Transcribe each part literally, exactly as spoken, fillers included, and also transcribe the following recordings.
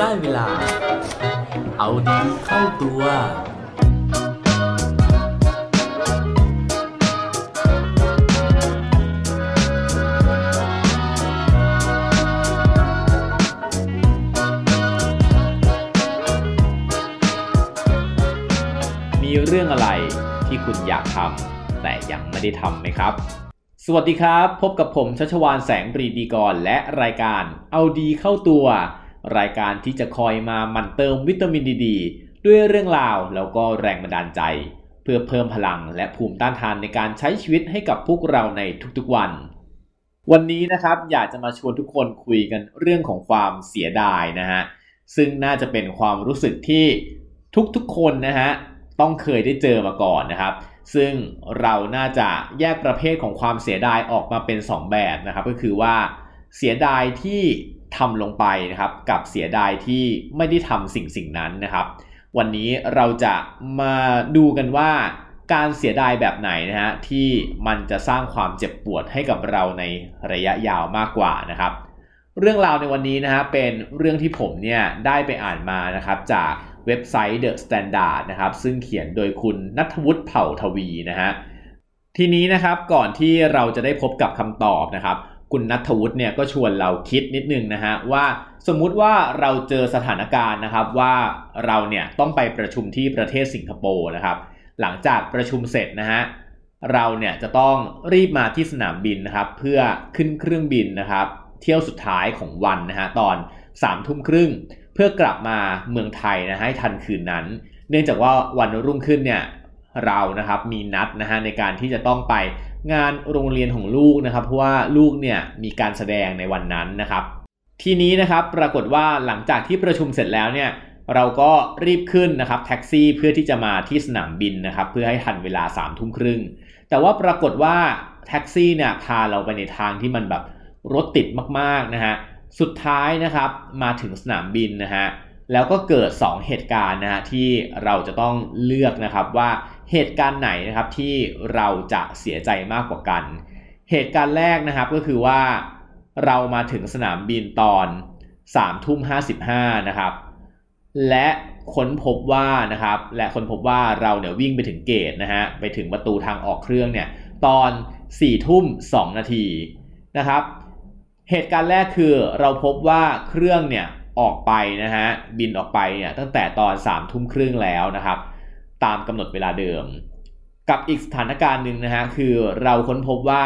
ได้เวลาเอาดีเข้าตัวมีเรื่องอะไรที่คุณอยากทำแต่ยังไม่ได้ทำไหมครับสวัสดีครับพบกับผมชัชวาลแสงปรีดีกรและรายการเอาดีเข้าตัวรายการที่จะคอยมาหมั่นเติมวิตามินดีดีด้วยเรื่องราวแล้วก็แรงบันดาลใจเพื่อเพิ่มพลังและภูมิต้านทานในการใช้ชีวิตให้กับพวกเราในทุกๆวันวันนี้นะครับอยากจะมาชวนทุกคนคุยกันเรื่องของความเสียดายนะฮะซึ่งน่าจะเป็นความรู้สึกที่ทุกๆคนนะฮะต้องเคยได้เจอมาก่อนนะครับซึ่งเราน่าจะแยกประเภทของความเสียดายออกมาเป็นสองแบบนะครับก็คือว่าเสียดายที่ทำลงไปนะครับกับเสียดายที่ไม่ได้ทำสิ่งสิ่งนั้นนะครับวันนี้เราจะมาดูกันว่าการเสียดายแบบไหนนะฮะที่มันจะสร้างความเจ็บปวดให้กับเราในระยะยาวมากกว่านะครับเรื่องราวในวันนี้นะฮะเป็นเรื่องที่ผมเนี่ยได้ไปอ่านมานะครับจากเว็บไซต์ The Standard นะครับซึ่งเขียนโดยคุณณัฐวุฒิ เผ่าทวีนะฮะทีนี้นะครับก่อนที่เราจะได้พบกับคำตอบนะครับคุณณัฐวุฒิเนี่ยก็ชวนเราคิดนิดนึงนะฮะว่าสมมุติว่าเราเจอสถานการณ์นะครับว่าเราเนี่ยต้องไปประชุมที่ประเทศสิงคโปร์นะครับหลังจากประชุมเสร็จนะฮะเราเนี่ยจะต้องรีบมาที่สนามบินนะครับเพื่อขึ้นเครื่องบินนะครับเที่ยวสุดท้ายของวันนะฮะตอน สามทุ่มครึ่งเพื่อกลับมาเมืองไทยนะให้ทันคืนนั้นเนื่องจากว่าวันรุ่งขึ้นเนี่ยเรานะครับมีนัดนะฮะในการที่จะต้องไปงานโรงเรียนของลูกนะครับเพราะว่าลูกเนี่ยมีการแสดงในวันนั้นนะครับทีนี้นะครับปรากฏว่าหลังจากที่ประชุมเสร็จแล้วเนี่ยเราก็รีบขึ้นนะครับแท็กซี่เพื่อที่จะมาที่สนามบินนะครับเพื่อให้ทันเวลาสามทุ่มครึ่งแต่ว่าปรากฏว่าแท็กซี่เนี่ยพาเราไปในทางที่มันแบบรถติดมากๆนะฮะสุดท้ายนะครับมาถึงสนามบินนะฮะแล้วก็เกิดสองเหตุการณ์นะฮะที่เราจะต้องเลือกนะครับว่าเหตุการณ์ไหนนะครับที่เราจะเสียใจมากกว่ากันเหตุการณ์แรกนะครับก็คือว่าเรามาถึงสนามบินตอน สามทุ่มห้าสิบห้า นะครับและค้นพบว่านะครับและค้นพบว่าเราเนี่ยวิ่งไปถึงเกตนะฮะไปถึงประตูทางออกเครื่องเนี่ยตอน สี่ทุ่มสองนาทีนะครับเหตุการณ์แรกคือเราพบว่าเครื่องเนี่ยออกไปนะฮะบินออกไปเนี่ยตั้งแต่ตอน สามทุ่มครึ่งแล้วนะครับตามกำหนดเวลาเดิมกับอีกสถานการณ์หนึ่งนะฮะคือเราค้นพบว่า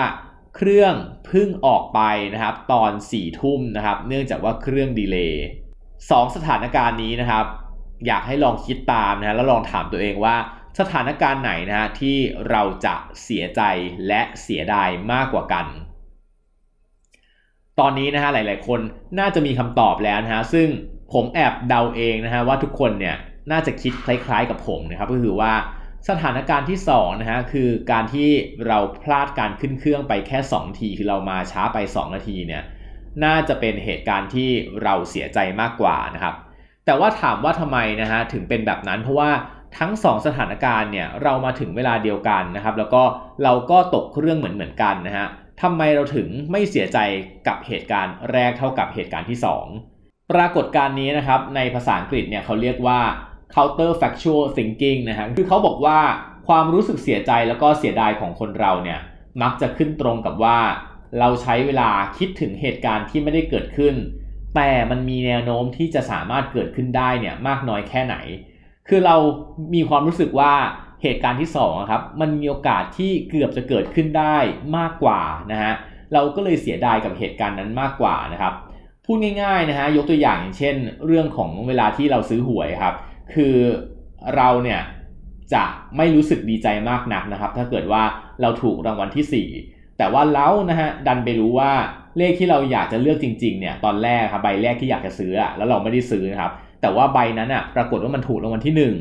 เครื่องเพิ่งออกไปนะครับตอน สี่ทุ่มนะครับเนื่องจากว่าเครื่องดีเลย์สองสถานการณ์นี้นะครับอยากให้ลองคิดตามนะฮะแล้วลองถามตัวเองว่าสถานการณ์ไหนนะฮะที่เราจะเสียใจและเสียดายมากกว่ากันตอนนี้นะฮะหลายๆคนน่าจะมีคำตอบแล้วนะฮะซึ่งผมแอบเดาเองนะฮะว่าทุกคนเนี่ยน่าจะคิดคล้ายๆกับผมนะครับก็คือว่าสถานการณ์ที่สองนะฮะคือการที่เราพลาดการขึ้นเครื่องไปแค่สองทีคือเรามาช้าไปสองนาทีเนี่ยน่าจะเป็นเหตุการณ์ที่เราเสียใจมากกว่านะครับแต่ว่าถามว่าทำไมนะฮะถึงเป็นแบบนั้นเพราะว่าทั้งสองสถานการณ์เนี่ยเรามาถึงเวลาเดียวกันนะครับแล้วก็เราก็ตกเครื่องเหมือนๆกันนะฮะทำไมเราถึงไม่เสียใจกับเหตุการณ์แรกเท่ากับเหตุการณ์ที่สองปรากฏการณ์นี้นะครับในภาษาอังกฤษเนี่ยเขาเรียกว่า counterfactual thinking นะฮะคือเขาบอกว่าความรู้สึกเสียใจแล้วก็เสียดายของคนเราเนี่ยมักจะขึ้นตรงกับว่าเราใช้เวลาคิดถึงเหตุการณ์ที่ไม่ได้เกิดขึ้นแต่มันมีแนวโน้มที่จะสามารถเกิดขึ้นได้เนี่ยมากน้อยแค่ไหนคือเรามีความรู้สึกว่าเหตุการณ์ที่สองครับมันมีโอกาสที่เกือบจะเกิดขึ้นได้มากกว่านะฮะเราก็เลยเสียดายกับเหตุการณ์นั้นมากกว่านะครับพูดง่ายๆนะฮะยกตัวอย่างอย่างเช่นเรื่องของเวลาที่เราซื้อหวยครับคือเราเนี่ยจะไม่รู้สึกดีใจมากนักนะครับถ้าเกิดว่าเราถูกรางวัลที่สี่แต่ว่าเรานะฮะดันไปรู้ว่าเลขที่เราอยากจะเลือกจริงๆเนี่ยตอนแรกครับใบแรกที่อยากจะซื้ออ่ะแล้วเราไม่ได้ซื้อนะครับแต่ว่าใบนั้นอ่ะปรากฏว่ามันถูกรางวัลที่หนึ่ง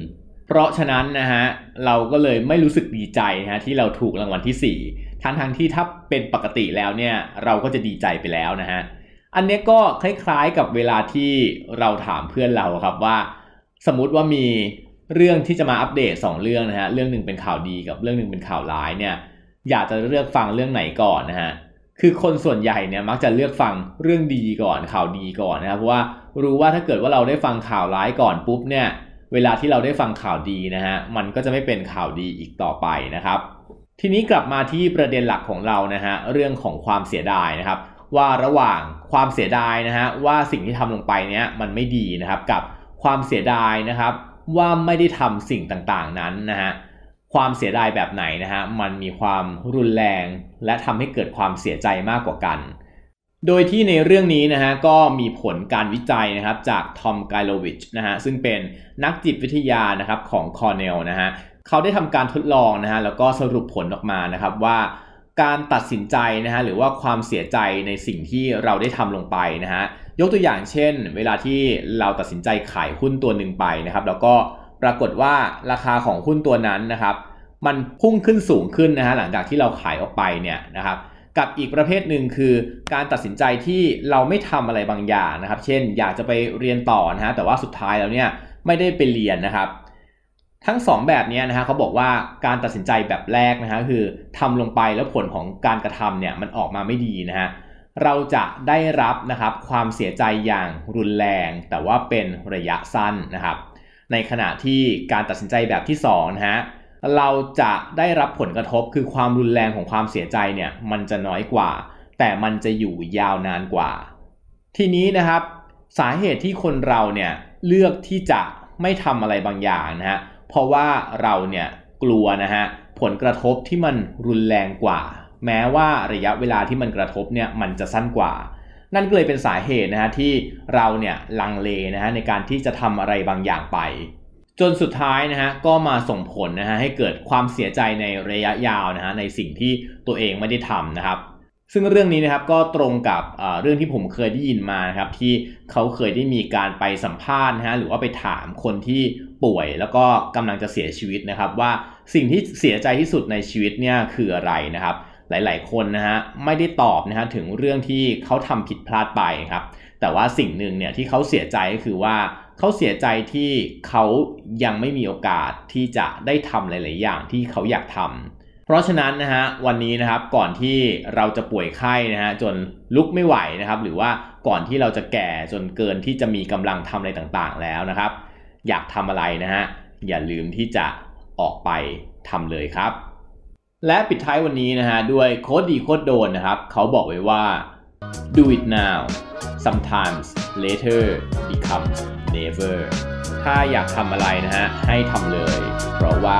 เพราะฉะนั้นนะฮะเราก็เลยไม่รู้สึกดีใจนะฮะที่เราถูกรางวัลที่สี่ทั้งทั้งที่ถ้าเป็นปกติแล้วเนี่ยเราก็จะดีใจไปแล้วนะฮะอันนี้ก็คล้ายๆกับเวลาที่เราถามเพื่อนเราครับว่าสมมุติว่ามีเรื่องที่จะมาอัปเดตสองเรื่องนะฮะเรื่องนึงเป็นข่าวดีกับเรื่องนึงเป็นข่าวร้ายเนี่ยอยากจะเลือกฟังเรื่องไหนก่อนนะฮะคือคนส่วนใหญ่เนี่ยมักจะเลือกฟังเรื่องดีก่อนข่าวดีก่อนนะครับเพราะว่า รู้ว่าถ้าเกิดว่าเราได้ฟังข่าวร้ายก่อนปุ๊บเนี่ยเวลาที่เราได้ฟังข่าวดีนะฮะมันก็จะไม่เป็นข่าวดีอีกต่อไปนะครับทีนี้กลับมาที่ประเด็นหลักของเรานะฮะเรื่องของความเสียดายนะครับว่าระหว่างความเสียดายนะฮะว่าสิ่งที่ทำลงไปเนี้ยมันไม่ดีนะครับกับความเสียดายนะครับว่าไม่ได้ทำสิ่งต่างๆนั้นนะฮะความเสียดายแบบไหนนะฮะมันมีความรุนแรงและทำให้เกิดความเสียใจมากกว่ากันโดยที่ในเรื่องนี้นะฮะก็มีผลการวิจัยนะครับจากทอมไกโลวิชนะฮะซึ่งเป็นนักจิตวิทยานะครับของคอร์เนลนะฮะเขาได้ทำการทดลองนะฮะแล้วก็สรุปผลออกมานะครับว่าการตัดสินใจนะฮะหรือว่าความเสียใจในสิ่งที่เราได้ทำลงไปนะฮะยกตัวอย่างเช่นเวลาที่เราตัดสินใจขายหุ้นตัวหนึ่งไปนะครับแล้วก็ปรากฏว่าราคาของหุ้นตัวนั้นนะครับมันพุ่งขึ้นสูงขึ้นนะฮะหลังจากที่เราขายออกไปเนี่ยนะครับกับอีกประเภทหนึ่งคือการตัดสินใจที่เราไม่ทำอะไรบางอย่างนะครับเช่นอยากจะไปเรียนต่อนะฮะแต่ว่าสุดท้ายแล้วเนี่ยไม่ได้ไปเรียนนะครับทั้งสองแบบนี้นะฮะเขาบอกว่าการตัดสินใจแบบแรกนะฮะคือทำลงไปแล้วผลของการกระทำเนี่ยมันออกมาไม่ดีนะฮะเราจะได้รับนะครับความเสียใจอย่างรุนแรงแต่ว่าเป็นระยะสั้นนะครับในขณะที่การตัดสินใจแบบที่สองนะฮะเราจะได้รับผลกระทบคือความรุนแรงของความเสียใจเนี่ยมันจะน้อยกว่าแต่มันจะอยู่ยาวนานกว่าทีนี้นะครับสาเหตุที่คนเราเนี่ยเลือกที่จะไม่ทำอะไรบางอย่างนะฮะเพราะว่าเราเนี่ยกลัวนะฮะผลกระทบที่มันรุนแรงกว่าแม้ว่าระยะเวลาที่มันกระทบเนี่ยมันจะสั้นกว่านั่นก็เลยเป็นสาเหตุนะฮะที่เราเนี่ยลังเลนะฮะในการที่จะทำอะไรบางอย่างไปจนสุดท้ายนะฮะก็มาส่งผลนะฮะให้เกิดความเสียใจในระยะยาวนะฮะในสิ่งที่ตัวเองไม่ได้ทำนะครับซึ่งเรื่องนี้นะครับก็ตรงกับเรื่องที่ผมเคยได้ยินมานะครับที่เขาเคยได้มีการไปสัมภาษณ์นะฮะหรือว่าไปถามคนที่ป่วยแล้วก็กำลังจะเสียชีวิตนะครับว่าสิ่งที่เสียใจที่สุดในชีวิตเนี่ยคืออะไรนะครับหลายๆคนนะฮะไม่ได้ตอบนะฮะถึงเรื่องที่เขาทำผิดพลาดไปครับแต่ว่าสิ่งหนึ่งเนี่ยที่เขาเสียใจก็คือว่าเขาเสียใจที่เขายังไม่มีโอกาสที่จะได้ทำหลายๆอย่างที่เขาอยากทำเพราะฉะนั้นนะฮะวันนี้นะครับก่อนที่เราจะป่วยไข้นะฮะจนลุกไม่ไหวนะครับหรือว่าก่อนที่เราจะแก่จนเกินที่จะมีกำลังทำอะไรต่างๆแล้วนะครับอยากทำอะไรนะฮะอย่าลืมที่จะออกไปทำเลยครับและปิดท้ายวันนี้นะฮะด้วยโค้ดดีโค้ดโดนนะครับเขาบอกไว้ว่า do it now sometimes later becomes never ถ้าอยากทำอะไรนะฮะให้ทำเลยเพราะว่า